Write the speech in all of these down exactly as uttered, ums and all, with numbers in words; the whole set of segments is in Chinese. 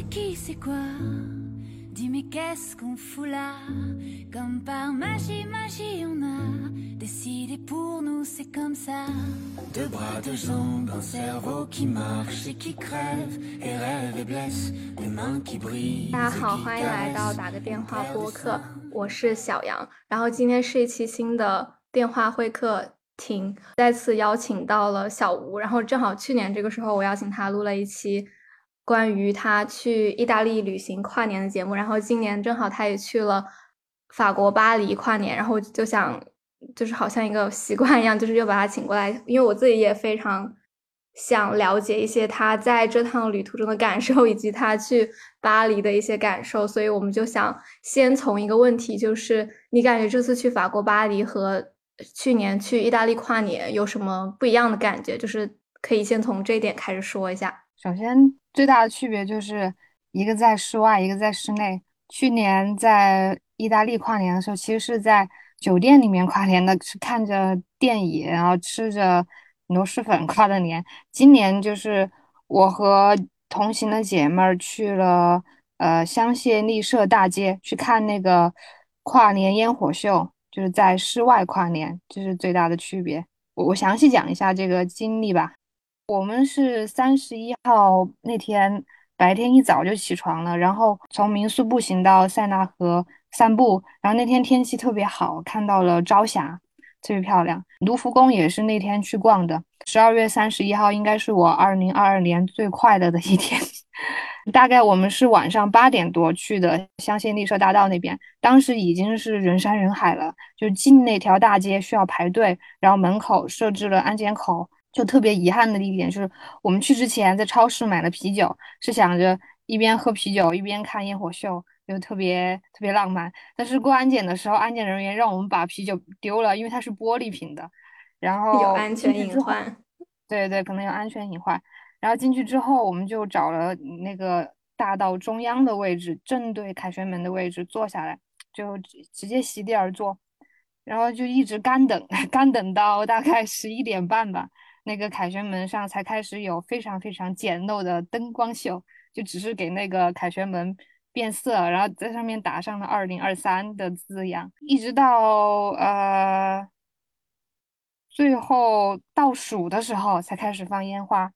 c'est qui, c'est quoi? Dis-moi qu'est-ce qu'on fout là? Comme par magie, magie, on a décidé pour nous, c'est comme ça. Deux bras, deux jambes, un cerveau qui marche et qui crève, et rêve et blesse, des mains qui brillent. 大家好，欢迎来到打个电话播客，我是小杨。然后今天是一期新的电话会客厅，再次邀请到了小吴，然后正好去年这个时候我邀请他录了一期关于他去意大利旅行跨年的节目，然后今年正好他也去了法国巴黎跨年，然后就想就是好像一个习惯一样，就是又把他请过来，因为我自己也非常想了解一些他在这趟旅途中的感受以及他去巴黎的一些感受，所以我们就想先从一个问题，就是你感觉这次去法国巴黎和去年去意大利跨年有什么不一样的感觉，就是可以先从这一点开始说一下。首先最大的区别就是一个在室外，一个在室内。去年在意大利跨年的时候，其实是在酒店里面跨年的，是看着电影，然后吃着螺蛳粉跨的年。今年就是我和同行的姐妹去了呃香榭丽舍大街去看那个跨年烟火秀，就是在室外跨年，这是最大的区别。我我详细讲一下这个经历吧。我们是三十一号那天白天一早就起床了，然后从民宿步行到塞纳河散步，然后那天天气特别好，看到了朝霞，特别漂亮。卢浮宫也是那天去逛的。十二月三十一号应该是我二零二二年最快乐的一天。大概我们是晚上八点多去的香榭丽舍大道那边，当时已经是人山人海了，就进那条大街需要排队，然后门口设置了安检口。就特别遗憾的一点就是我们去之前在超市买了啤酒，是想着一边喝啤酒一边看烟火秀，就特别特别浪漫。但是过安检的时候，安检人员让我们把啤酒丢了，因为它是玻璃瓶的，然后有安全隐患。对对，可能有安全隐患。然后进去之后我们就找了那个大道中央的位置，正对凯旋门的位置坐下来，就直接席地而坐，然后就一直干等干等到大概十一点半吧，那个凯旋门上才开始有非常非常简陋的灯光秀，就只是给那个凯旋门变色，然后在上面打上了二零二三的字样，一直到呃最后倒数的时候才开始放烟花。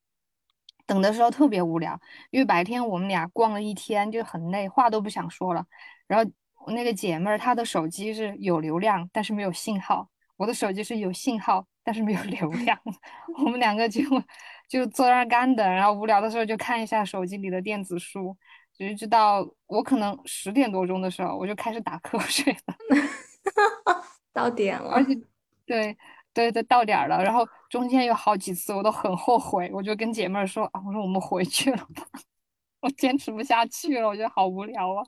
等的时候特别无聊，因为白天我们俩逛了一天就很累，话都不想说了。然后那个姐妹儿她的手机是有流量但是没有信号，我的手机是有信号但是没有流量。我们两个就就坐那儿干等，然后无聊的时候就看一下手机里的电子书，直至到我可能十点多钟的时候我就开始打瞌睡了。到点了。而且对对对，到点了。然后中间有好几次我都很后悔，我就跟姐妹说啊，我说我们回去了吧，我坚持不下去了，我觉得好无聊啊。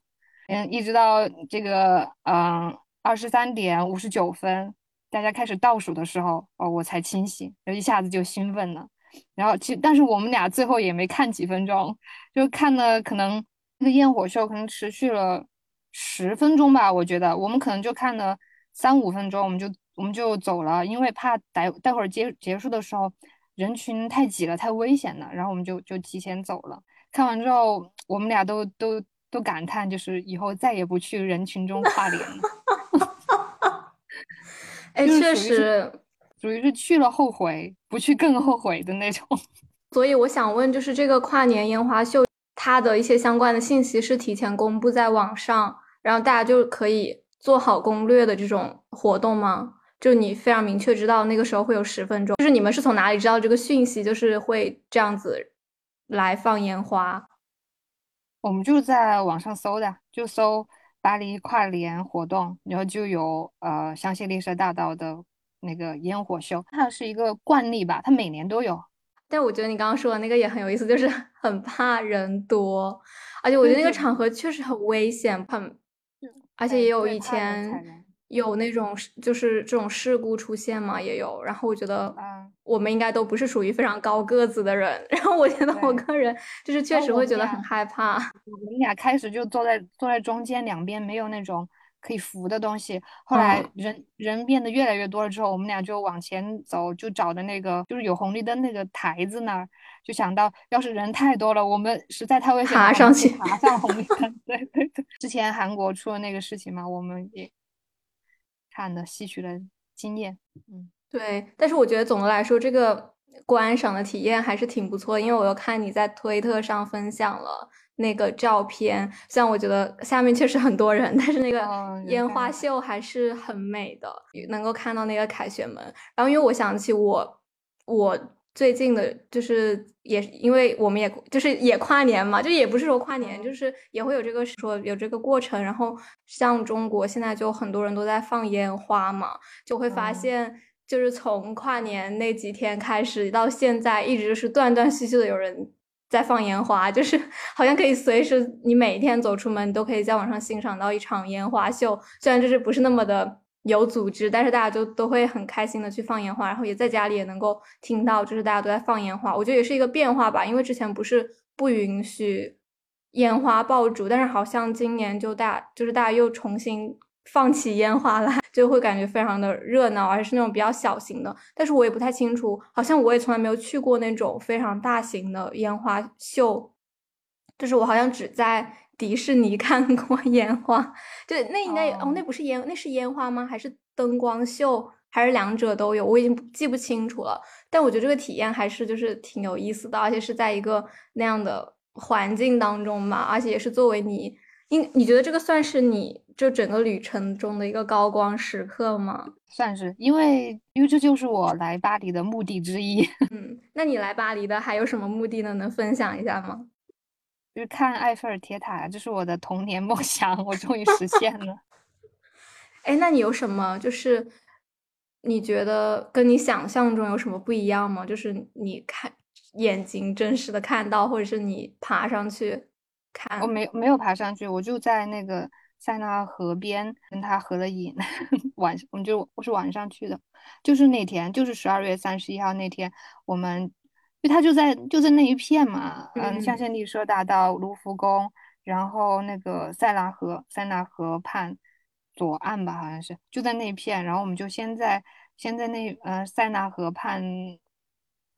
嗯，一直到这个嗯二十三点五十九分。大家开始倒数的时候，哦，我才清醒，就一下子就兴奋了。然后，其实但是我们俩最后也没看几分钟，就看了可能那个烟火秀可能持续了十分钟吧，我觉得我们可能就看了三五分钟，我们就我们就走了，因为怕待待会儿结结束的时候人群太挤了，太危险了，然后我们就就提前走了。看完之后，我们俩都都都感叹，就是以后再也不去人群中跨年了。哎，确实属于是去了后悔不去更后悔的那种。所以我想问，就是这个跨年烟花秀它的一些相关的信息是提前公布在网上，然后大家就可以做好攻略的这种活动吗？就你非常明确知道那个时候会有十分钟，就是你们是从哪里知道这个讯息，就是会这样子来放烟花？我们就在网上搜的，就搜巴黎跨年活动，然后就有呃香榭丽舍大道的那个烟火秀，它是一个惯例吧，它每年都有。但我觉得你刚刚说的那个也很有意思，就是很怕人多，而且我觉得那个场合确实很危险，很，而且也有以前有那种就是这种事故出现嘛，也有。然后我觉得我们应该都不是属于非常高个子的人，然后我觉得我个人就是确实会觉得很害怕。我们俩开始就坐在坐在中间，两边没有那种可以扶的东西。后来人、嗯、人变得越来越多了之后，我们俩就往前走，就找的那个就是有红绿灯那个台子那儿，就想到要是人太多了，我们实在太危险了，爬上去，爬上红绿灯。对对对，之前韩国出了那个事情嘛，我们也看的吸取了经验。嗯，对，但是我觉得总的来说，这个观赏的体验还是挺不错，因为我又看你在推特上分享了那个照片，像我觉得下面确实很多人，但是那个烟花秀还是很美的，能够看到那个凯旋门。然后因为我想起我我最近的就是也因为我们也就是也跨年嘛，就也不是说跨年，就是也会有这个说有这个过程。然后像中国现在就很多人都在放烟花嘛，就会发现就是从跨年那几天开始到现在，一直就是断断续续的有人在放烟花，就是好像可以随时你每天走出门都可以在网上欣赏到一场烟花秀。虽然就是不是那么的有组织，但是大家就都会很开心的去放烟花，然后也在家里也能够听到就是大家都在放烟花。我觉得也是一个变化吧，因为之前不是不允许烟花爆竹，但是好像今年就大就是大家又重新放起烟花来，就会感觉非常的热闹，而是那种比较小型的。但是我也不太清楚，好像我也从来没有去过那种非常大型的烟花秀，就是我好像只在迪士尼看过烟花，就那应该、oh. 哦，那不是烟，那是烟花吗？还是灯光秀？还是两者都有？我已经记不清楚了。但我觉得这个体验还是就是挺有意思的，而且是在一个那样的环境当中嘛，而且也是作为你，你你觉得这个算是你就整个旅程中的一个高光时刻吗？算是，因为因为这就是我来巴黎的目的之一。嗯，那你来巴黎的还有什么目的呢？能分享一下吗？就是看埃菲尔铁塔，这是我的童年梦想，我终于实现了。哎，那你有什么就是你觉得跟你想象中有什么不一样吗？就是你看眼睛真实的看到，或者是你爬上去看？我没没有爬上去，我就在那个塞纳河边跟他合了影。晚我们就我是晚上去的，就是那天就是十二月三十一号那天我们。因为他就在就在那一片嘛，嗯，象限丽舍大道、卢浮宫，然后那个塞纳河塞纳河畔左岸吧，好像是就在那一片。然后我们就先在先在那呃塞纳河畔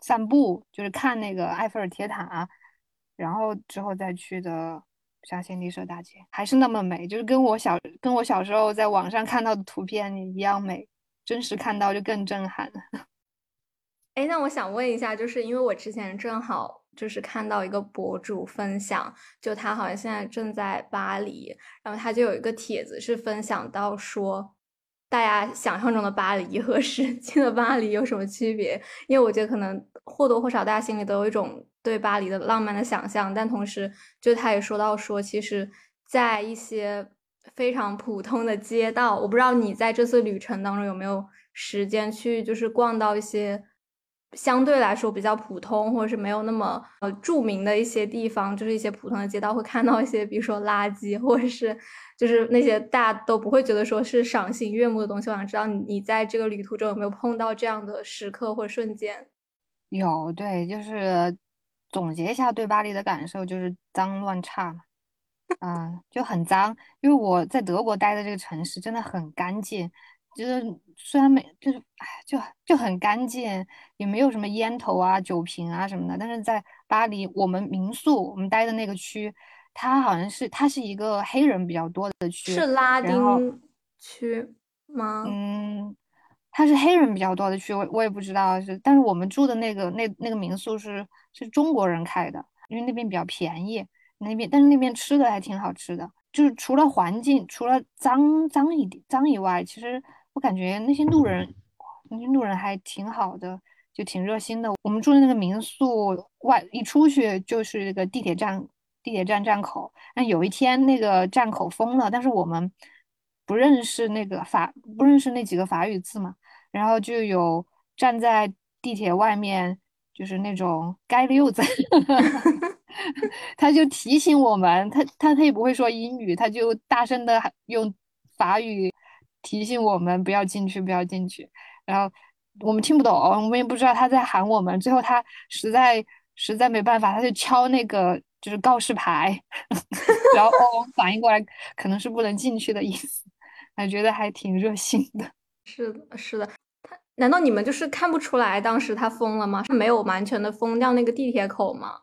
散步，就是看那个埃菲尔铁塔，然后之后再去的象限丽舍大街，还是那么美，就是跟我小跟我小时候在网上看到的图片一样美，真实看到就更震撼了。哎，那我想问一下，就是因为我之前正好就是看到一个博主分享，就他好像现在正在巴黎，然后他就有一个帖子是分享到说，大家想象中的巴黎和实际的巴黎有什么区别？因为我觉得可能或多或少大家心里都有一种对巴黎的浪漫的想象，但同时就他也说到说，其实在一些非常普通的街道，我不知道你在这次旅程当中有没有时间去就是逛到一些相对来说比较普通或者是没有那么呃著名的一些地方，就是一些普通的街道会看到一些比如说垃圾或者是就是那些大家都不会觉得说是赏心悦目的东西。我想知道你你在这个旅途中有没有碰到这样的时刻或瞬间？有，对，就是总结一下对巴黎的感受，就是脏乱差嘛，嗯、呃，就很脏，因为我在德国待的这个城市真的很干净。就是虽然没就是哎就就很干净，也没有什么烟头啊酒瓶啊什么的，但是在巴黎我们民宿我们待的那个区，它好像是它是一个黑人比较多的区，是拉丁区吗？嗯，它是黑人比较多的区，我我也不知道是，但是我们住的那个那那个民宿是是中国人开的，因为那边比较便宜，那边但是那边吃的还挺好吃的。就是除了环境除了脏脏一点脏以外，其实我感觉那些路人，那些路人还挺好的，就挺热心的。我们住的那个民宿外一出去就是那个地铁站，地铁站站口。那有一天那个站口封了，但是我们不认识那个法，不认识那几个法语字嘛，然后就有站在地铁外面，就是那种街溜子。他就提醒我们，他他他也不会说英语，他就大声的用法语。提醒我们不要进去不要进去，然后我们听不懂，我们也不知道他在喊我们，最后他实在实在没办法，他就敲那个就是告示牌。然后、哦、我反应过来可能是不能进去的意思，还觉得还挺热心的。是的，是的。他难道你们就是看不出来当时他封了吗？没有完全的封掉那个地铁口吗？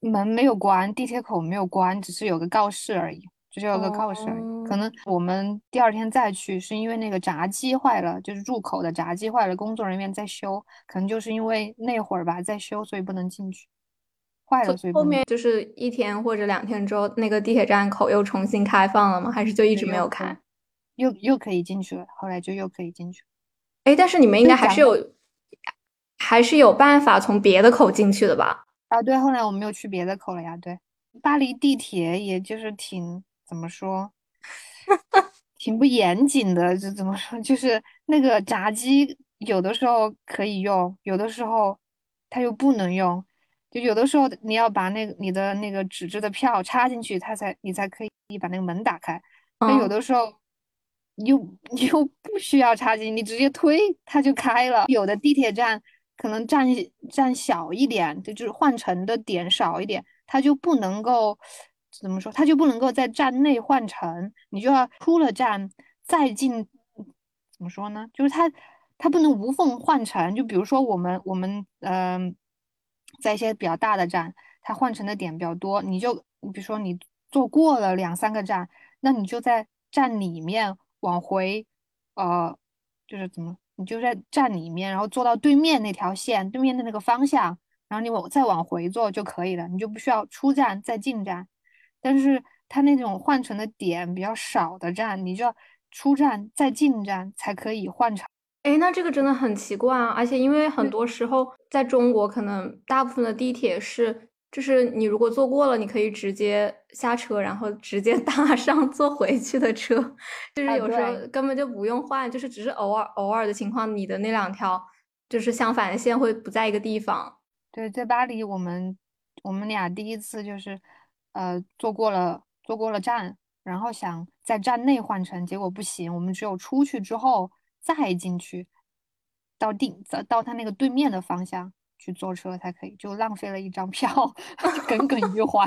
门没有关，地铁口没有关，只是有个告示而已，只是有个告示而已。Oh. 可能我们第二天再去，是因为那个闸机坏了，就是入口的闸机坏了，工作人员在修，可能就是因为那会儿吧，在修，所以不能进去。坏了，所以后面就是一天或者两天之后，那个地铁站口又重新开放了吗？还是就一直没有开？又又可以进去了，后来就又可以进去。哎，但是你们应该还是有，还是有办法从别的口进去的吧？啊，对，后来我们又去别的口了呀。对，巴黎地铁也就是挺怎么说，挺不严谨的，就怎么说，就是那个闸机有的时候可以用，有的时候它又不能用。就有的时候你要把那个你的那个纸质的票插进去，它才你才可以把那个门打开。那、嗯、有的时候又又不需要插进，你直接推它就开了。有的地铁站可能站站小一点，就是换乘的点少一点，它就不能够怎么说，它就不能够在站内换乘，你就要出了站再进。怎么说呢？就是它它不能无缝换乘。就比如说我们我们嗯。呃在一些比较大的站，它换乘的点比较多，你就比如说你坐过了两三个站，那你就在站里面往回呃，就是怎么你就在站里面，然后坐到对面那条线对面的那个方向，然后你往再往回坐就可以了，你就不需要出站再进站。但是它那种换乘的点比较少的站，你就要出站再进站才可以换乘。哎，那这个真的很奇怪啊！而且因为很多时候在中国，可能大部分的地铁是，就是你如果坐过了，你可以直接下车，然后直接搭上坐回去的车，就是有时候根本就不用换，就是只是偶尔偶尔的情况，你的那两条就是相反的线会不在一个地方。对，在巴黎，我们我们俩第一次就是，呃，坐过了坐过了站，然后想在站内换乘，结果不行，我们只有出去之后。再进去到定到他那个对面的方向去坐车才可以，就浪费了一张票耿耿于怀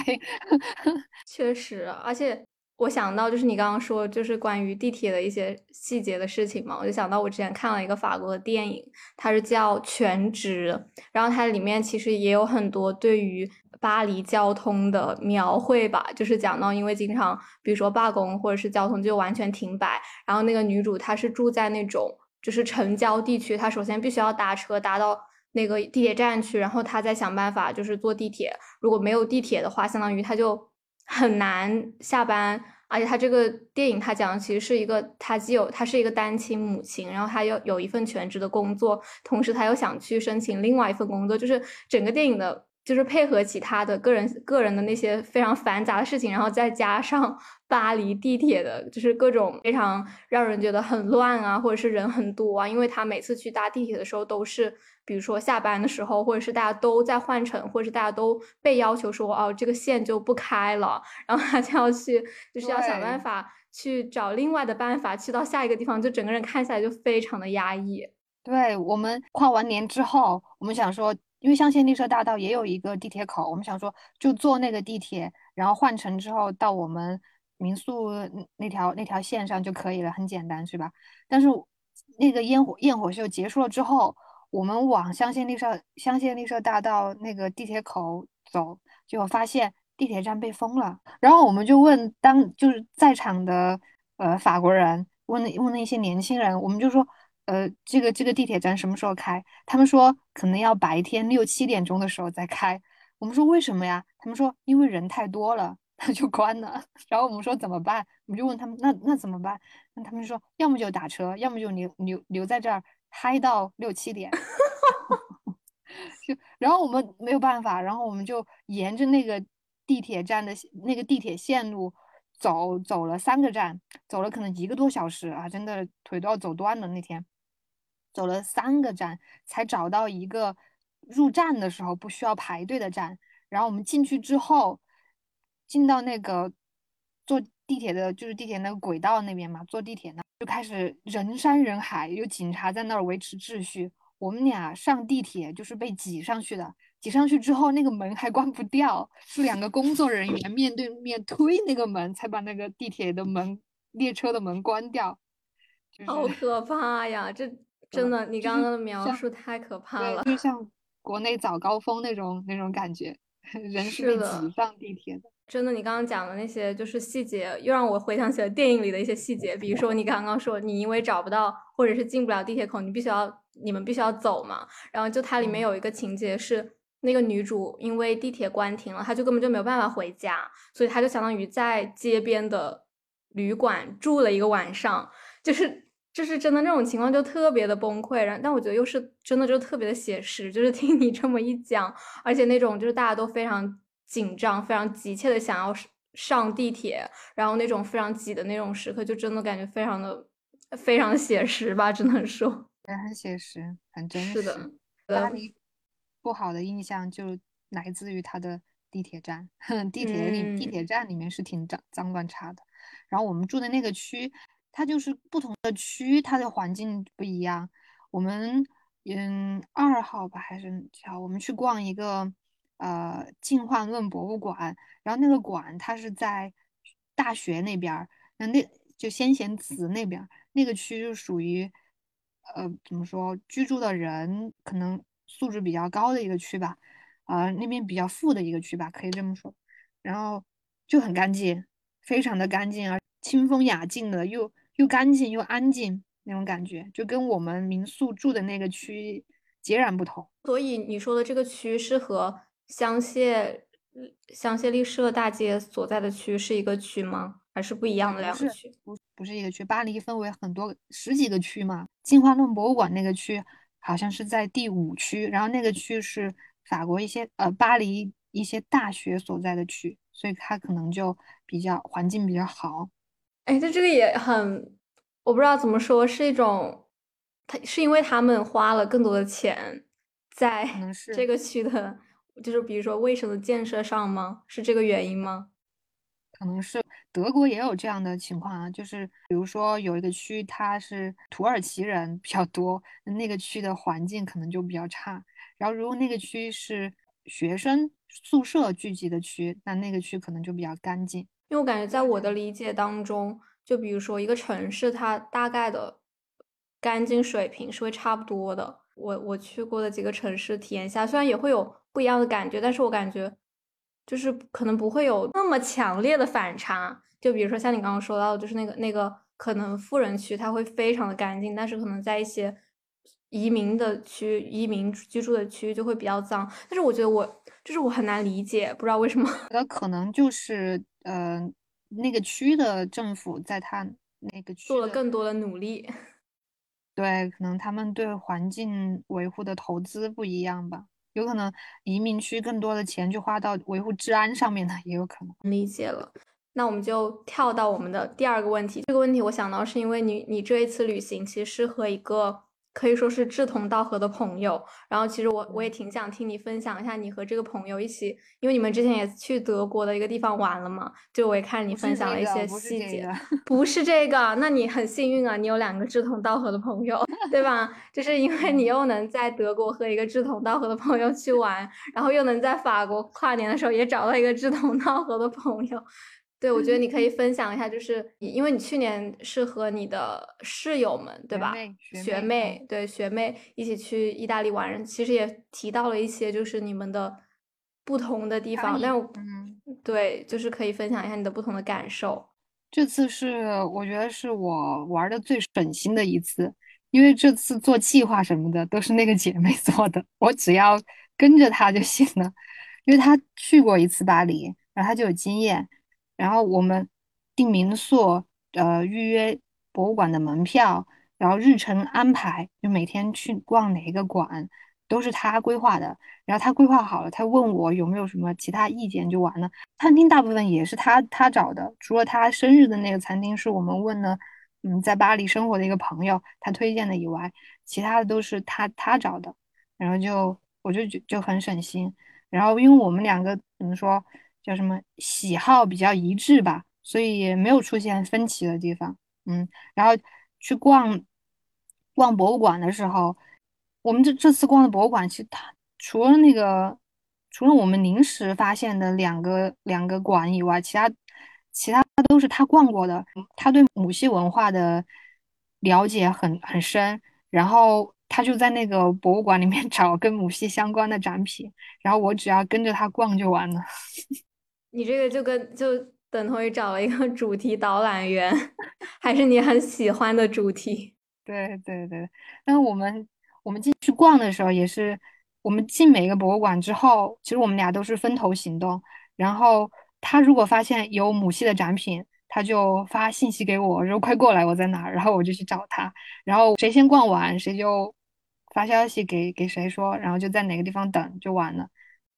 确实，而且我想到就是你刚刚说就是关于地铁的一些细节的事情嘛，我就想到我之前看了一个法国的电影，它是叫《全职》，然后它里面其实也有很多对于巴黎交通的描绘吧，就是讲到因为经常比如说罢工或者是交通就完全停摆，然后那个女主她是住在那种就是城郊地区，她首先必须要搭车搭到那个地铁站去，然后她再想办法就是坐地铁，如果没有地铁的话相当于她就很难下班。而且她这个电影她讲的其实是一个她既有她是一个单亲母亲，然后她又有一份全职的工作，同时她又想去申请另外一份工作，就是整个电影的就是配合其他的个人个人的那些非常繁杂的事情，然后再加上巴黎地铁的就是各种非常让人觉得很乱啊，或者是人很多啊，因为他每次去搭地铁的时候都是比如说下班的时候，或者是大家都在换乘，或者是大家都被要求说哦这个线就不开了，然后他就要去就是要想办法去找另外的办法去到下一个地方，就整个人看下来就非常的压抑。对，我们跨完年之后我们想说，因为香榭丽舍大道也有一个地铁口，我们想说就坐那个地铁，然后换乘之后到我们民宿那条那条线上就可以了，很简单是吧？但是那个烟火焰火秀结束了之后，我们往香榭丽舍香榭丽舍大道那个地铁口走，结果发现地铁站被封了。然后我们就问当就是在场的呃法国人，问了问了一些年轻人，我们就说。呃，这个这个地铁站什么时候开？他们说可能要白天六七点钟的时候再开。我们说为什么呀？他们说因为人太多了，他就关了。然后我们说怎么办？我们就问他们那那怎么办？那他们说要么就打车，要么就留留留在这儿嗨到六七点。就然后我们没有办法，然后我们就沿着那个地铁站的那个地铁线路。走走了三个站，走了可能一个多小时啊，真的腿都要走断了。那天走了三个站才找到一个入站的时候不需要排队的站，然后我们进去之后进到那个坐地铁的就是地铁那个轨道那边嘛，坐地铁呢就开始人山人海，有警察在那儿维持秩序，我们俩上地铁就是被挤上去的，挤上去之后那个门还关不掉，是两个工作人员面对面推那个门才把那个地铁的门列车的门关掉，好可怕呀！这真的，你刚刚的描述太可怕了，就像国内早高峰那种那种感觉，人是被挤上地铁的。真的，你刚刚讲的那些就是细节，又让我回想起了电影里的一些细节，比如说你刚刚说你因为找不到或者是进不了地铁口，你必须要你们必须要走嘛。然后就它里面有一个情节是，那个女主因为地铁关停了，她就根本就没有办法回家，所以她就相当于在街边的旅馆住了一个晚上，就是。就是真的那种情况就特别的崩溃，然后但我觉得又是真的就特别的写实，就是听你这么一讲，而且那种就是大家都非常紧张非常急切的想要上地铁，然后那种非常挤的那种时刻，就真的感觉非常的非常的写实吧，只能说很写实很真实。是的，巴黎不好的印象就来自于它的地铁站地铁里、嗯、地铁站里面是挺脏脏乱差的，然后我们住的那个区，它就是不同的区，它的环境不一样。我们嗯二号吧还是叫我们去逛一个呃进化论博物馆，然后那个馆它是在大学那边，那那就先贤祠那边那个区就属于呃怎么说居住的人可能素质比较高的一个区吧，呃那边比较富的一个区吧，可以这么说。然后就很干净，非常的干净，而清风雅静的，又又干净又安静那种感觉，就跟我们民宿住的那个区截然不同。所以你说的这个区是和香榭香榭丽舍大街所在的区是一个区吗？还是不一样的两个区？不是，不是一个区。巴黎分为很多十几个区嘛，进化论博物馆那个区好像是在第五区，然后那个区是法国一些呃巴黎一些大学所在的区，所以它可能就比较环境比较好。哎，这这个也很，我不知道怎么说，是一种，他是因为他们花了更多的钱在这个区的，就是比如说卫生的建设上吗？是这个原因吗？可能是德国也有这样的情况啊，就是比如说有一个区，它是土耳其人比较多，那个区的环境可能就比较差。然后如果那个区是学生宿舍聚集的区，那那个区可能就比较干净。因为我感觉在我的理解当中，就比如说一个城市它大概的干净水平是会差不多的，我我去过的几个城市体验下，虽然也会有不一样的感觉，但是我感觉就是可能不会有那么强烈的反差。就比如说像你刚刚说到的，就是那个那个可能富人区它会非常的干净，但是可能在一些移民的区移民居住的区就会比较脏。但是我觉得我就是我很难理解，不知道为什么，可能就是呃，那个区的政府在他那个区做了更多的努力，对，可能他们对环境维护的投资不一样吧，有可能移民区更多的钱就花到维护治安上面的，也有可能。理解了，那我们就跳到我们的第二个问题。这个问题我想到是因为你你这一次旅行其实是和一个可以说是志同道合的朋友，然后其实我我也挺想听你分享一下你和这个朋友一起，因为你们之前也去德国的一个地方玩了嘛，就我也看你分享了一些细节。不是这个，那你很幸运啊，你有两个志同道合的朋友，对吧？就是因为你又能在德国和一个志同道合的朋友去玩，然后又能在法国跨年的时候也找到一个志同道合的朋友。对，我觉得你可以分享一下，就是因为你去年是和你的室友们，对吧？学妹，学妹对学妹一起去意大利玩，其实也提到了一些就是你们的不同的地方，但我、嗯、对，就是可以分享一下你的不同的感受。这次是我觉得是我玩的最省心的一次，因为这次做计划什么的都是那个姐妹做的，我只要跟着她就行了，因为她去过一次巴黎，然后她就有经验。然后我们订民宿，呃，预约博物馆的门票，然后日程安排，就每天去逛哪一个馆，都是他规划的。然后他规划好了，他问我有没有什么其他意见就完了。餐厅大部分也是他他找的，除了他生日的那个餐厅是我们问了，嗯，在巴黎生活的一个朋友他推荐的以外，其他的都是他他找的。然后就我就就很省心。然后因为我们两个怎么说？叫什么喜好比较一致吧，所以也没有出现分歧的地方。嗯，然后去逛逛博物馆的时候，我们这这次逛的博物馆，其实它除了那个除了我们临时发现的两个两个馆以外，其他其他都是他逛过的。他对母系文化的了解很很深，然后他就在那个博物馆里面找跟母系相关的展品，然后我只要跟着他逛就完了。你这个就跟就等同于找了一个主题导览员，还是你很喜欢的主题。对对对，那我们我们进去逛的时候也是，我们进每个博物馆之后，其实我们俩都是分头行动，然后他如果发现有母系的展品，他就发信息给我说快过来我在哪儿，然后我就去找他，然后谁先逛完谁就发消息给给谁说，然后就在哪个地方等就完了，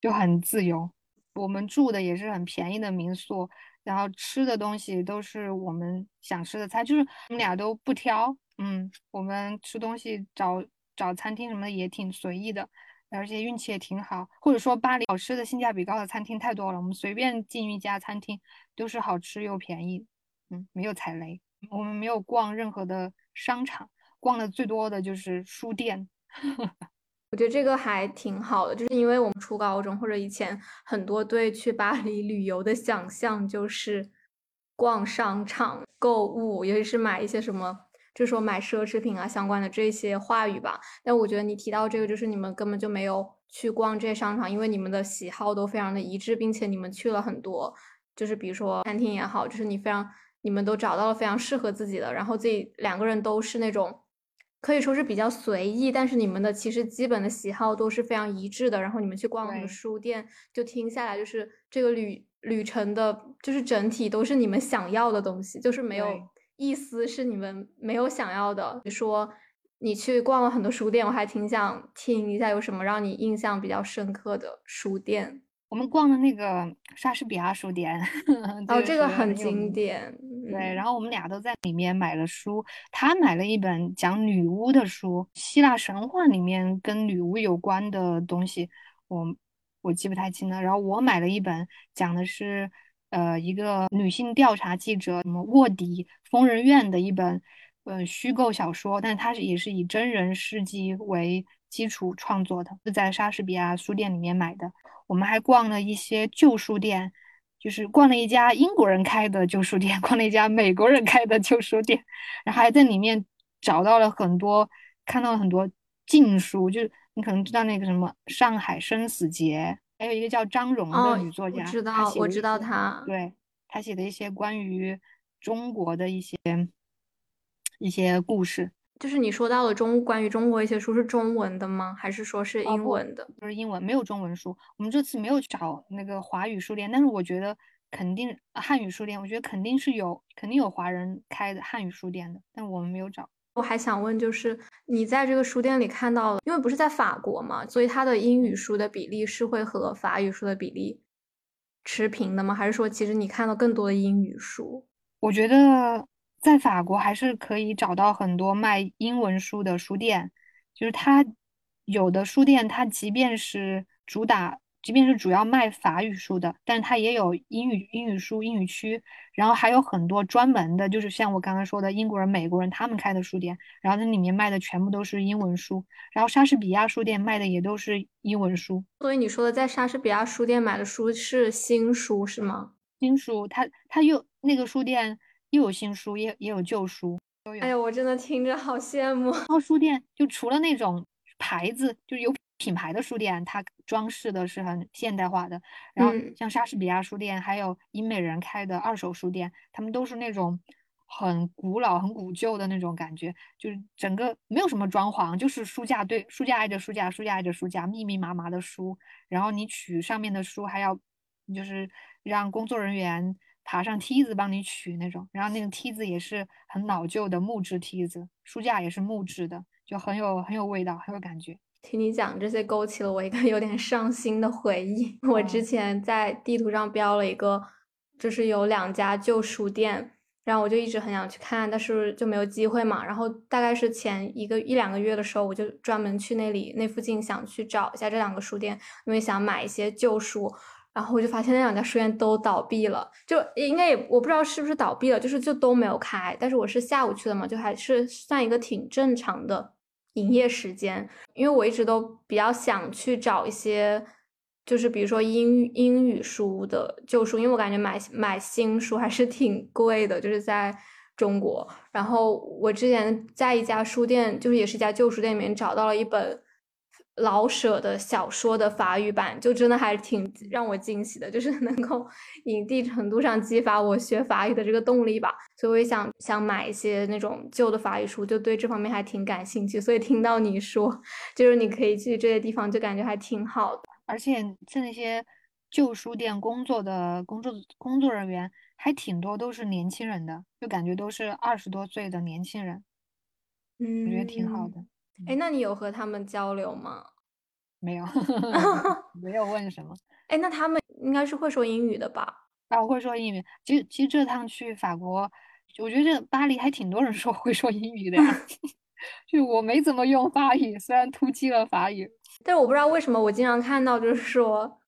就很自由。我们住的也是很便宜的民宿，然后吃的东西都是我们想吃的菜，就是我们俩都不挑。嗯，我们吃东西找找餐厅什么的也挺随意的，而且运气也挺好，或者说巴黎好吃的性价比高的餐厅太多了，我们随便进一家餐厅都是好吃又便宜。嗯，没有踩雷，我们没有逛任何的商场，逛的最多的就是书店。我觉得这个还挺好的，就是因为我们初高中或者以前很多对去巴黎旅游的想象就是逛商场购物，尤其是买一些什么就是说买奢侈品啊相关的这些话语吧，但我觉得你提到这个就是你们根本就没有去逛这些商场，因为你们的喜好都非常的一致，并且你们去了很多就是比如说餐厅也好，就是你非常你们都找到了非常适合自己的，然后自己两个人都是那种可以说是比较随意，但是你们的其实基本的喜好都是非常一致的，然后你们去逛的书店就听下来就是这个旅旅程的就是整体都是你们想要的东西，就是没有意思是你们没有想要的。比如说你去逛了很多书店，我还挺想听一下有什么让你印象比较深刻的书店。我们逛的那个莎士比亚书店，哦这个很经典。对，然后我们俩都在里面买了书，他买了一本讲女巫的书，希腊神话里面跟女巫有关的东西，我我记不太清了，然后我买了一本讲的是呃，一个女性调查记者，什么卧底疯人院的一本，呃，虚构小说，但它也是以真人事迹为基础创作的，是在莎士比亚书店里面买的。我们还逛了一些旧书店，就是逛了一家英国人开的旧书店，逛了一家美国人开的旧书店，然后还在里面找到了很多，看到了很多禁书，就是你可能知道那个什么上海生死节。还有一个叫张荣的女作家，哦、我知道，我知道她。对，她写的一些关于中国的一些一些故事。就是你说到了中关于中国一些书是中文的吗？还是说是英文的？哦、就是英文，没有中文书。我们这次没有找那个华语书店，但是我觉得肯定汉语书店，我觉得肯定是有，肯定有华人开的汉语书店的，但我们没有找。我还想问，就是你在这个书店里看到了，因为不是在法国嘛，所以它的英语书的比例是会和法语书的比例持平的吗？还是说其实你看到更多的英语书？我觉得在法国还是可以找到很多卖英文书的书店，就是它有的书店它即便是主打即便是主要卖法语书的，但是它也有英语英语书英语区，然后还有很多专门的，就是像我刚刚说的英国人美国人他们开的书店，然后那里面卖的全部都是英文书，然后莎士比亚书店卖的也都是英文书。所以你说的在莎士比亚书店买的书是新书是吗？新书，它它又那个书店又有新书也也有旧书都有。哎呀，我真的听着好羡慕。然后书店就除了那种牌子就是有品牌的书店它装饰的是很现代化的，然后像莎士比亚书店还有英美人开的二手书店，他们都是那种很古老很古旧的那种感觉，就是整个没有什么装潢，就是书架对书架挨着书架书架挨着书架密密麻麻的书，然后你取上面的书还要就是让工作人员爬上梯子帮你取那种，然后那个梯子也是很老旧的木质梯子，书架也是木质的，就很有很有味道很有感觉。听你讲这些勾起了我一个有点伤心的回忆。我之前在地图上标了一个就是有两家旧书店，然后我就一直很想去看，但是就没有机会嘛，然后大概是前一个一两个月的时候我就专门去那里那附近想去找一下这两个书店，因为想买一些旧书，然后我就发现那两家书店都倒闭了，就应该也我不知道是不是倒闭了，就是就都没有开，但是我是下午去的嘛，就还是算一个挺正常的营业时间，因为我一直都比较想去找一些就是比如说英语英语书的旧书，因为我感觉买买新书还是挺贵的，就是在中国。然后我之前在一家书店，就是也是一家旧书店里面找到了一本老舍的小说的法语版，就真的还挺让我惊喜的，就是能够一定程度上激发我学法语的这个动力吧。所以我也想想买一些那种旧的法语书，就对这方面还挺感兴趣。所以听到你说就是你可以去这些地方，就感觉还挺好的。而且在那些旧书店工作的工作工作人员还挺多都是年轻人的，就感觉都是二十多岁的年轻人，嗯，我觉得挺好的。哎，那你有和他们交流吗？没有，没有问什么。哎，那他们应该是会说英语的吧？啊，我会说英语。其实，其实这趟去法国，我觉得这巴黎还挺多人说会说英语的呀。就我没怎么用法语，虽然突击了法语，但是我不知道为什么我经常看到就是说，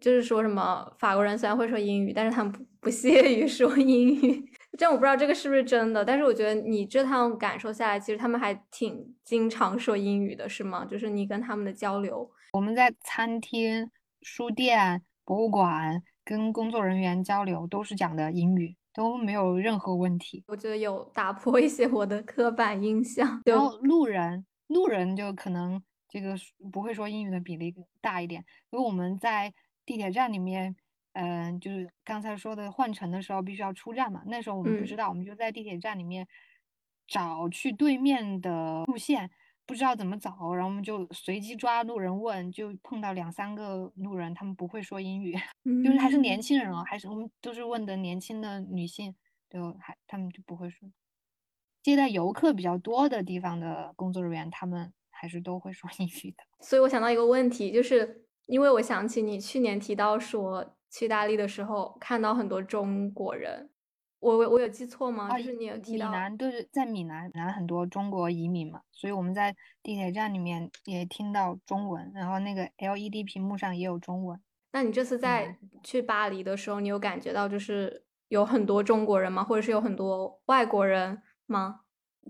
就是说什么法国人虽然会说英语，但是他们不不屑于说英语。但我不知道这个是不是真的，但是我觉得你这趟感受下来，其实他们还挺经常说英语的，是吗？就是你跟他们的交流。我们在餐厅、书店、博物馆跟工作人员交流都是讲的英语，都没有任何问题。我觉得有打破一些我的刻板印象。然后路人，路人就可能这个不会说英语的比例大一点，因为我们在地铁站里面。嗯、呃，就是刚才说的换乘的时候必须要出站嘛，那时候我们不知道、嗯、我们就在地铁站里面找去对面的路线，不知道怎么找，然后我们就随机抓路人问，就碰到两三个路人，他们不会说英语、嗯、就是还是年轻人哦，还是我们都是问的年轻的女性，就还他们就不会说。接待游客比较多的地方的工作人员他们还是都会说英语的。所以我想到一个问题，就是因为我想起你去年提到说去意大利的时候看到很多中国人，我我有记错吗、啊、就是你有提到米兰，对，在米兰米兰很多中国移民嘛，所以我们在地铁站里面也听到中文，然后那个 L E D 屏幕上也有中文。那你这次在去巴黎的时候，你有感觉到就是有很多中国人吗？或者是有很多外国人吗？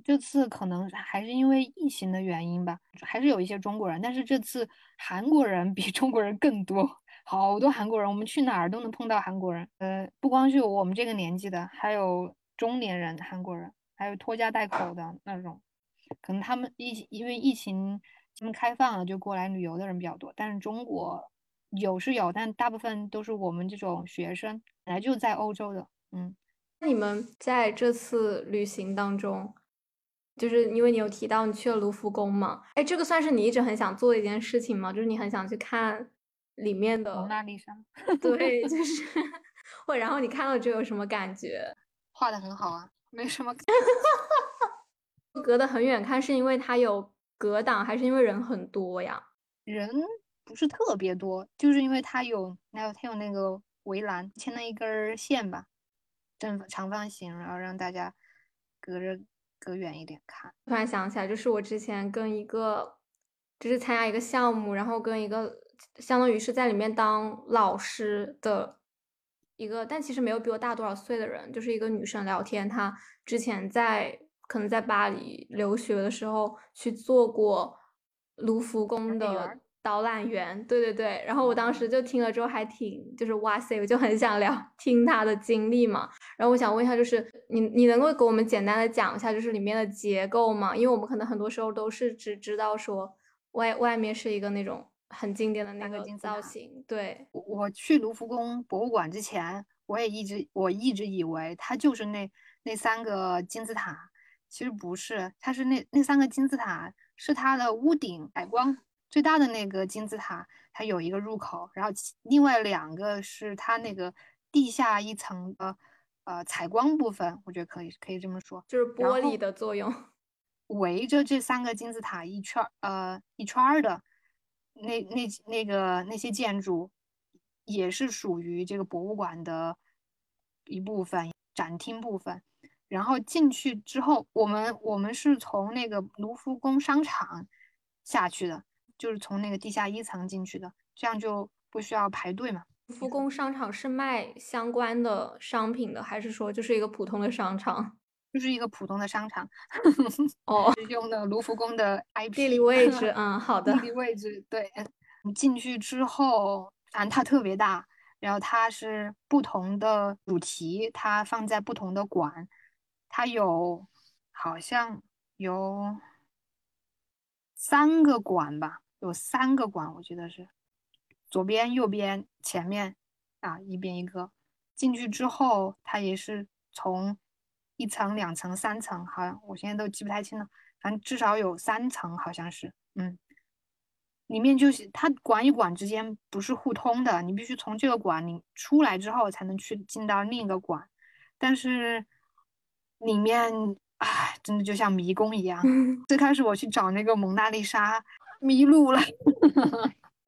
这次可能还是因为疫情的原因吧，还是有一些中国人，但是这次韩国人比中国人更多，好多韩国人，我们去哪儿都能碰到韩国人。呃，不光是我们这个年纪的，还有中年人韩国人，还有拖家带口的那种。可能他们疫因为疫情他们开放了，就过来旅游的人比较多。但是中国有是有，但大部分都是我们这种学生，本来就在欧洲的。嗯，那你们在这次旅行当中，就是因为你有提到你去了卢浮宫嘛？哎，这个算是你一直很想做的一件事情吗？就是你很想去看。里面的蒙娜丽莎，对，就是我。然后你看到这有什么感觉？画的很好啊，没什么感觉。隔得很远看是因为它有隔挡，还是因为人很多呀？人不是特别多，就是因为它有，还有它有那个围栏，牵了一根线吧，正长方形，然后让大家隔着隔远一点看。突然想起来，就是我之前跟一个，就是参加一个项目，然后跟一个。相当于是在里面当老师的一个，但其实没有比我大多少岁的人，就是一个女生聊天，她之前在可能在巴黎留学的时候去做过卢浮宫的导览员，对对对。然后我当时就听了之后还挺就是哇塞，我就很想聊听她的经历嘛。然后我想问一下，就是你你能够给我们简单的讲一下就是里面的结构吗？因为我们可能很多时候都是只知道说外外面是一个那种很经典的那个造型。对，我去卢浮宫博物馆之前，我也一直我一直以为它就是那那三个金字塔，其实不是，它是那那三个金字塔是它的屋顶采光最大的那个金字塔，它有一个入口，然后另外两个是它那个地下一层的呃采光部分，我觉得可以可以这么说，就是玻璃的作用。围着这三个金字塔一圈呃一圈的。那那那个那些建筑也是属于这个博物馆的一部分，展厅部分。然后进去之后，我们我们是从那个卢浮宫商场下去的，就是从那个地下一层进去的，这样就不需要排队嘛。卢浮宫商场是卖相关的商品的，还是说就是一个普通的商场？就是一个普通的商场哦，oh, 用的卢浮宫的 I P 地理位置，嗯，好的，地理位置。对，你进去之后，反正它特别大，然后它是不同的主题，它放在不同的馆，它有好像有三个馆吧，有三个馆，我觉得是左边右边前面啊，一边一个。进去之后它也是从一层两层三层，好像我现在都记不太清了，反正至少有三层好像是。嗯，里面就是它馆与馆之间不是互通的，你必须从这个馆你出来之后才能去进到另一个馆，但是里面唉真的就像迷宫一样。最开始我去找那个蒙娜丽莎迷路了。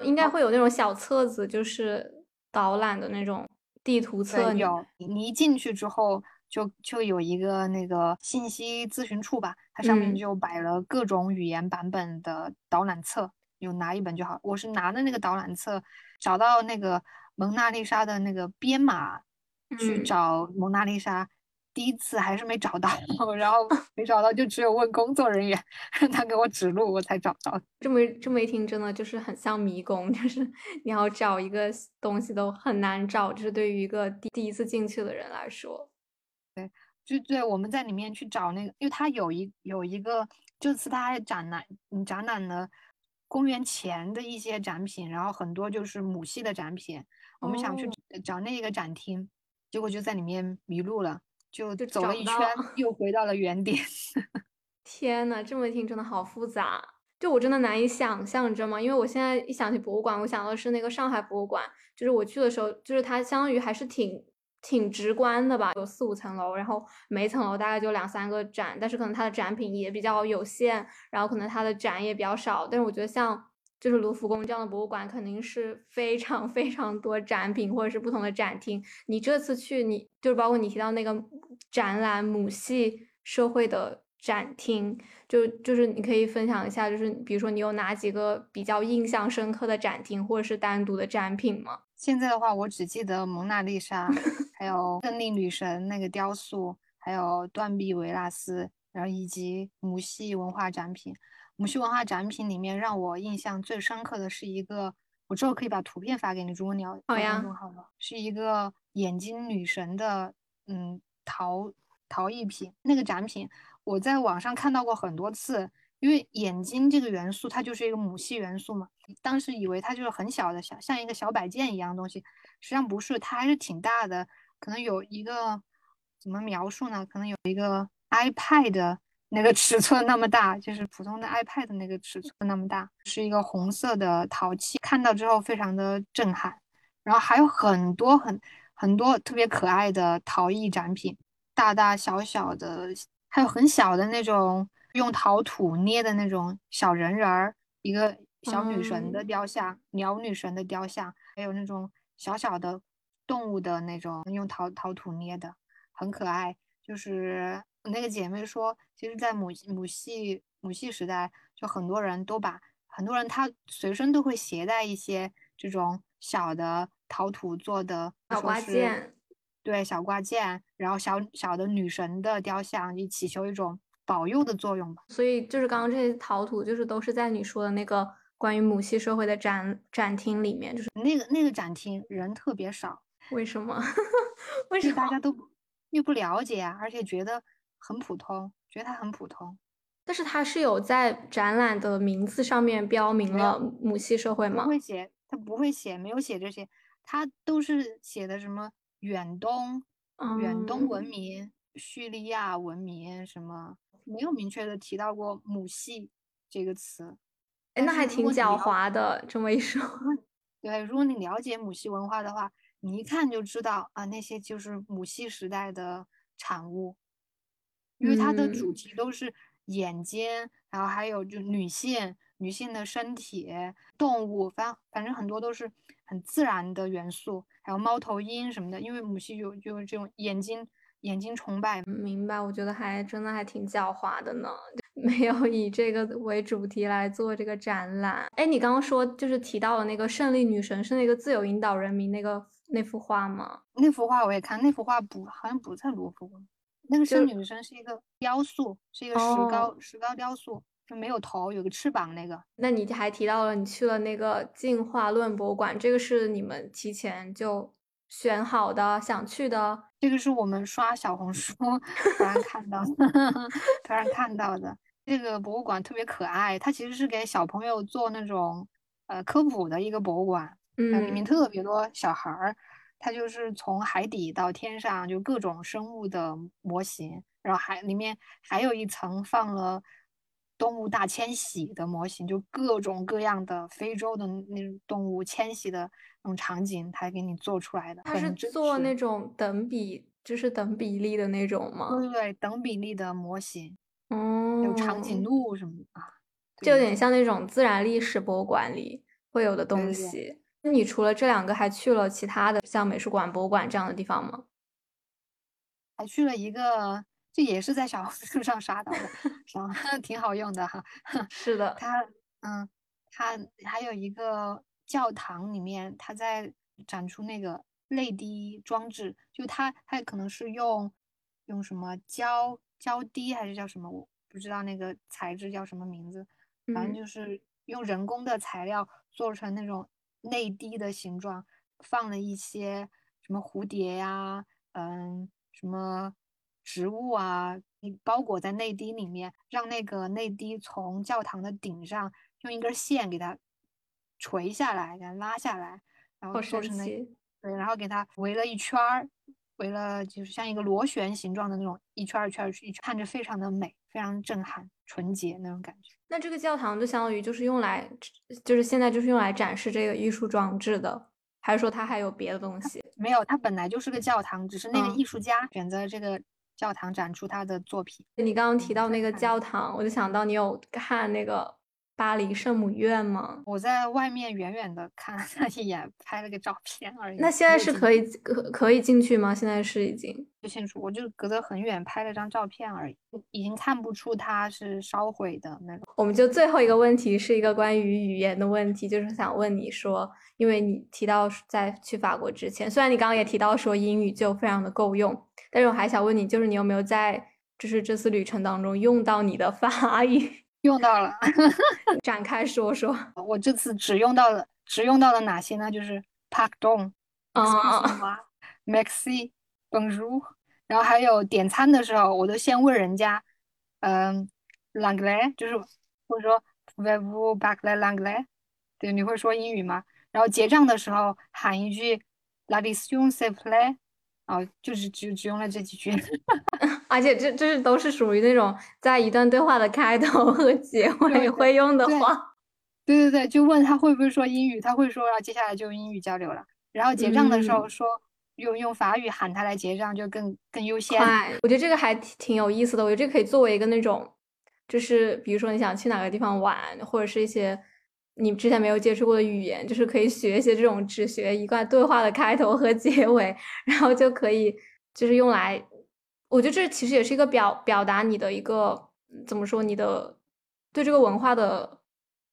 应该会有那种小册子，就是导览的那种地图册。有，你一进去之后就就有一个那个信息咨询处吧，它上面就摆了各种语言版本的导览册、嗯、有拿一本就好。我是拿的那个导览册找到那个蒙娜丽莎的那个编码、嗯、去找蒙娜丽莎，第一次还是没找到，然后没找到就只有问工作人员，他给我指路我才找到。这么这么一听真的就是很像迷宫，就是你要找一个东西都很难找，就是对于一个第一次进去的人来说。对，就对，我们在里面去找那个，因为它有一有一个这次它还展览展览了公元前的一些展品，然后很多就是母系的展品，我们想去找那个展厅、哦、结果就在里面迷路了，就走了一圈又回到了原点。天哪，这么一听真的好复杂，就我真的难以想象，你知道吗？因为我现在一想起博物馆，我想到的是那个上海博物馆，就是我去的时候，就是它相当于还是挺挺直观的吧，有四五层楼，然后每层楼大概就两三个展，但是可能它的展品也比较有限，然后可能它的展也比较少。但是我觉得像就是卢浮宫这样的博物馆肯定是非常非常多展品或者是不同的展厅。你这次去，你就是包括你提到那个展览母系社会的展厅，就就是你可以分享一下，就是比如说你有哪几个比较印象深刻的展厅或者是单独的展品吗？现在的话我只记得蒙娜丽莎还有胜利女神那个雕塑，还有断臂维纳斯，然后以及母系文化展品。母系文化展品里面让我印象最深刻的是一个，我之后可以把图片发给你，如果你要好呀，好了，是一个眼睛女神的嗯陶陶艺品。那个展品我在网上看到过很多次，因为眼睛这个元素它就是一个母系元素嘛，当时以为它就是很小的小像一个小摆件一样的东西，实际上不是，它还是挺大的，可能有一个怎么描述呢，可能有一个 iPad 的那个尺寸那么大，就是普通的 iPad 的那个尺寸那么大，是一个红色的陶器，看到之后非常的震撼。然后还有很多很很多特别可爱的陶艺展品，大大小小的，还有很小的那种用陶土捏的那种小人人儿，一个小女神的雕像、嗯、鸟女神的雕像，还有那种小小的动物的那种用陶陶土捏的，很可爱。就是那个姐妹说，其实在母母系母系时代，就很多人都把很多人他随身都会携带一些这种小的陶土做的小挂件，对，小挂件，然后小小的女神的雕像，以起求一种保佑的作用吧。所以就是刚刚这些陶土，就是都是在你说的那个关于母系社会的展展厅里面，就是那个那个展厅人特别少，为什么？为什么大家都又不了解啊？而且觉得。很普通，觉得它很普通。但是它是有在展览的名字上面标明了母系社会吗？不会写，它不会写，没有写这些，它都是写的什么远东、嗯、远东文明、叙利亚文明什么，没有明确的提到过母系这个词。哎，那还挺狡猾的，这么一说。对，如果你了解母系文化的话，你一看就知道啊，那些就是母系时代的产物。因为它的主题都是眼睛、嗯、然后还有就女性女性的身体动物，反反正很多都是很自然的元素，还有猫头鹰什么的，因为母系有有这种眼睛眼睛崇拜。明白，我觉得还真的还挺狡猾的呢，没有以这个为主题来做这个展览。哎，你刚刚说就是提到了那个胜利女神是那个自由引导人民那个那幅画吗？那幅画我也看，那幅画不好像不在卢浮宫。那个圣女神是一个雕塑，是一个石膏、哦、石膏雕塑，就没有头，有个翅膀那个。那你还提到了你去了那个进化论博物馆，这个是你们提前就选好的想去的。这个是我们刷小红书突然看到的突然看到的。这个博物馆特别可爱，它其实是给小朋友做那种呃科普的一个博物馆，嗯，里面特别多小孩儿，它就是从海底到天上，就各种生物的模型，然后还里面还有一层放了动物大迁徙的模型，就各种各样的非洲的那种动物迁徙的那种场景，它给你做出来的。它是做那种等比，就是等比例的那种吗？对对，等比例的模型，嗯，有长颈鹿什么的，就有点像那种自然历史博物馆里会有的东西。对对，你除了这两个还去了其他的像美术馆、博物馆这样的地方吗？还去了一个，这也是在小红书上刷到的，挺好用的哈。是的，它嗯，它还有一个教堂里面，它在展出那个泪滴装置，就它它可能是用用什么胶胶滴还是叫什么，我不知道那个材质叫什么名字，反正就是用人工的材料做成那种内滴的形状，放了一些什么蝴蝶呀、啊，嗯，什么植物啊，你包裹在内滴里面，让那个内滴从教堂的顶上用一根线给它垂下来，给它拉下来，然后做成了，对，然后给它围了一圈儿，围了就是像一个螺旋形状的那种，一圈一圈一圈，看着非常的美，非常震撼、纯洁那种感觉。那这个教堂就相当于就是用来，就是现在就是用来展示这个艺术装置的，还是说它还有别的东西？没有，它本来就是个教堂，只是那个艺术家选择这个教堂展出他的作品。嗯、你刚刚提到那个教堂，我就想到你有看那个巴黎圣母院吗？我在外面远远的看了一眼，拍了个照片而已。那现在是可以可以进去吗？现在是已经不清楚，我就隔得很远拍了张照片而已，已经看不出它是烧毁的那种。我们就最后一个问题是一个关于语言的问题，就是想问你说，因为你提到在去法国之前，虽然你刚刚也提到说英语就非常的够用，但是我还想问你，就是你有没有在就是这次旅程当中用到你的法语？用到了展开说说。我这次只用到了只用到了哪些呢？就是 pardon、uh, merci、bonjour， 然后还有点餐的时候我都先问人家嗯 l'anglais， 就是我说 vous parlez l'anglais， 对，你会说英语吗？然后结账的时候喊一句 l'addition s'il vous plaît，哦，就是只只用了这几句，而且这这是都是属于那种在一段对话的开头和结尾会用的话。对对对，就问他会不会说英语，他会说，然后接下来就英语交流了。然后结账的时候说、嗯、用用法语喊他来结账就更更优先。我觉得这个还挺有意思的，我觉得这可以作为一个那种，就是比如说你想去哪个地方玩，或者是一些你之前没有接触过的语言，就是可以学一些这种只学一段对话的开头和结尾，然后就可以就是用来，我觉得这其实也是一个表表达你的一个怎么说，你的对这个文化的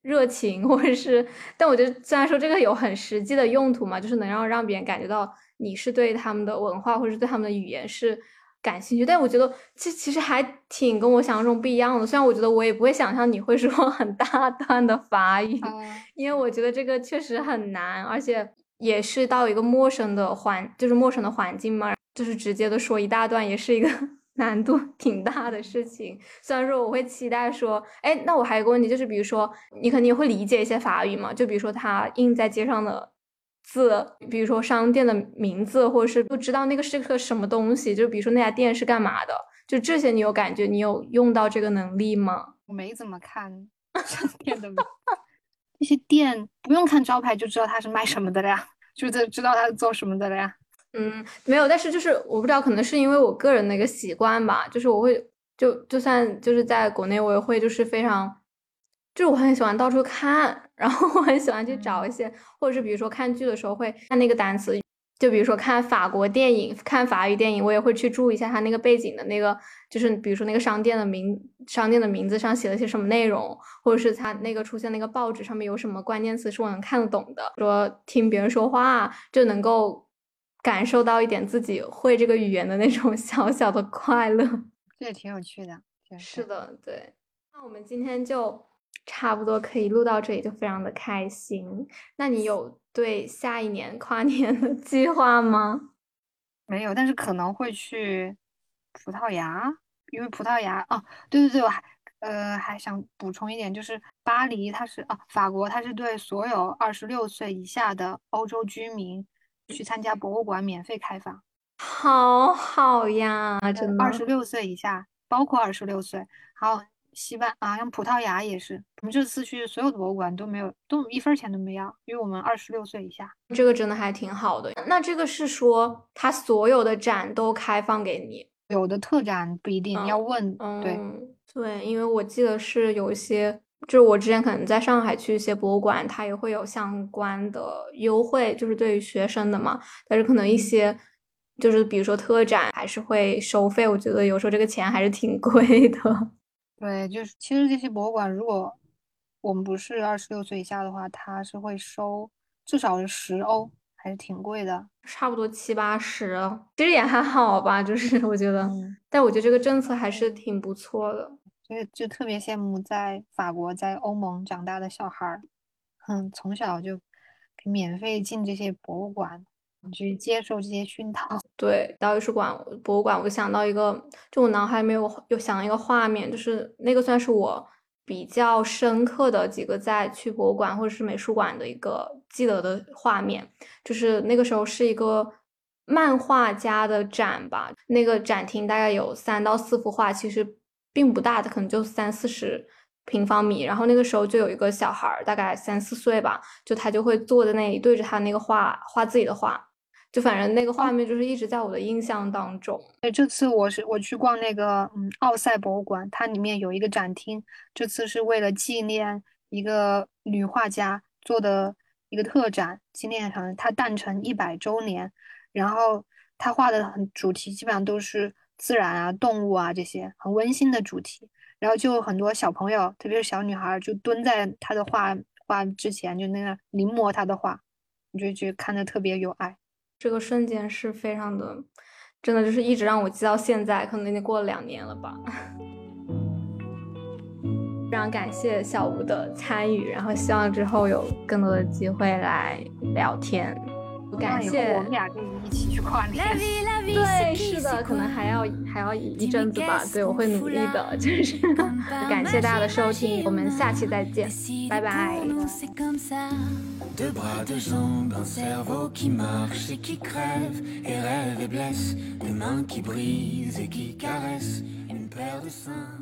热情，或者是，但我觉得虽然说这个有很实际的用途嘛，就是能让让别人感觉到你是对他们的文化或者是对他们的语言是感兴趣，但我觉得这其实还挺跟我想象中不一样的。虽然我觉得我也不会想象你会说很大段的法语、嗯、因为我觉得这个确实很难，而且也是到一个陌生的环，就是陌生的环境嘛，就是直接的说一大段也是一个难度挺大的事情。虽然说我会期待说，哎，那我还有个问题，就是比如说你肯定会理解一些法语嘛，就比如说它印在街上的字，比如说商店的名字，或者是不知道那个是个什么东西，就比如说那家店是干嘛的，就这些你有感觉你有用到这个能力吗？我没怎么看商店的那些店不用看招牌就知道它是卖什么的了呀，就知道它是做什么的了呀。嗯，没有，但是就是我不知道，可能是因为我个人的一个习惯吧，就是我会就就算就是在国内我也会就是非常，就是我很喜欢到处看，然后我很喜欢去找一些，或者是比如说看剧的时候会看那个单词，就比如说看法国电影，看法语电影，我也会去注意一下它那个背景的那个，就是比如说那个商店的名商店的名字上写了些什么内容，或者是它那个出现那个报纸上面有什么关键词是我能看得懂的，说听别人说话就能够感受到一点自己会这个语言的那种小小的快乐，这也挺有趣的。是的，对。那我们今天就差不多可以录到这里，就非常的开心。那你有对下一年跨年的计划吗？没有，但是可能会去葡萄牙，因为葡萄牙哦，对对对，我还呃还想补充一点，就是巴黎它是啊，法国它是对所有二十六岁以下的欧洲居民去参加博物馆免费开放。好好呀，真的。二十六岁以下，包括二十六岁，还有西班牙，像葡萄牙也是。我们这次去所有的博物馆都没有，都一分钱都没要，因为我们二十六岁以下。这个真的还挺好的。那这个是说，它所有的展都开放给你？有的特展不一定，嗯、要问。嗯、对对，因为我记得是有一些。就是我之前可能在上海去一些博物馆，它也会有相关的优惠，就是对于学生的嘛。但是可能一些就是比如说特展还是会收费，我觉得有时候这个钱还是挺贵的。对，就是其实这些博物馆如果我们不是二十六岁以下的话，它是会收至少是十欧，还是挺贵的，差不多七八十，其实也还好吧，就是我觉得、嗯、但我觉得这个政策还是挺不错的。所以就特别羡慕在法国在欧盟长大的小孩，嗯，从小就免费进这些博物馆去接受这些熏陶。对，到艺术馆博物馆我想到一个，就我脑海里面有有想一个画面，就是那个算是我比较深刻的几个在去博物馆或者是美术馆的一个记得的画面，就是那个时候是一个漫画家的展吧，那个展厅大概有三到四幅画，其实并不大的，可能就三四十平方米。然后那个时候就有一个小孩，大概三四岁吧，就他就会坐在那里对着他那个画画自己的画，就反正那个画面就是一直在我的印象当中。对，这次我是我去逛那个嗯奥赛博物馆，它里面有一个展厅，这次是为了纪念一个女画家做的一个特展，纪念她诞辰一百周年。然后她画的很主题基本上都是。自然啊，动物啊，这些很温馨的主题，然后就很多小朋友，特别是小女孩，就蹲在她的画画之前，就那样临摹她的画，你就觉得看着特别有爱。这个瞬间是非常的，真的就是一直让我记到现在，可能已经过了两年了吧。非常感谢小吴的参与，然后希望之后有更多的机会来聊天。感谢我们俩可以一起去跨年。对，是的，可能还要还要一阵子吧。对，我会努力的。就是感谢大家的收听，我们下期再见，拜拜。Deux bras, deux jambes, un cerveau qui marche et qui crève, et rêve et blesse, des mains qui brisent et qui caressent, une paire de seins.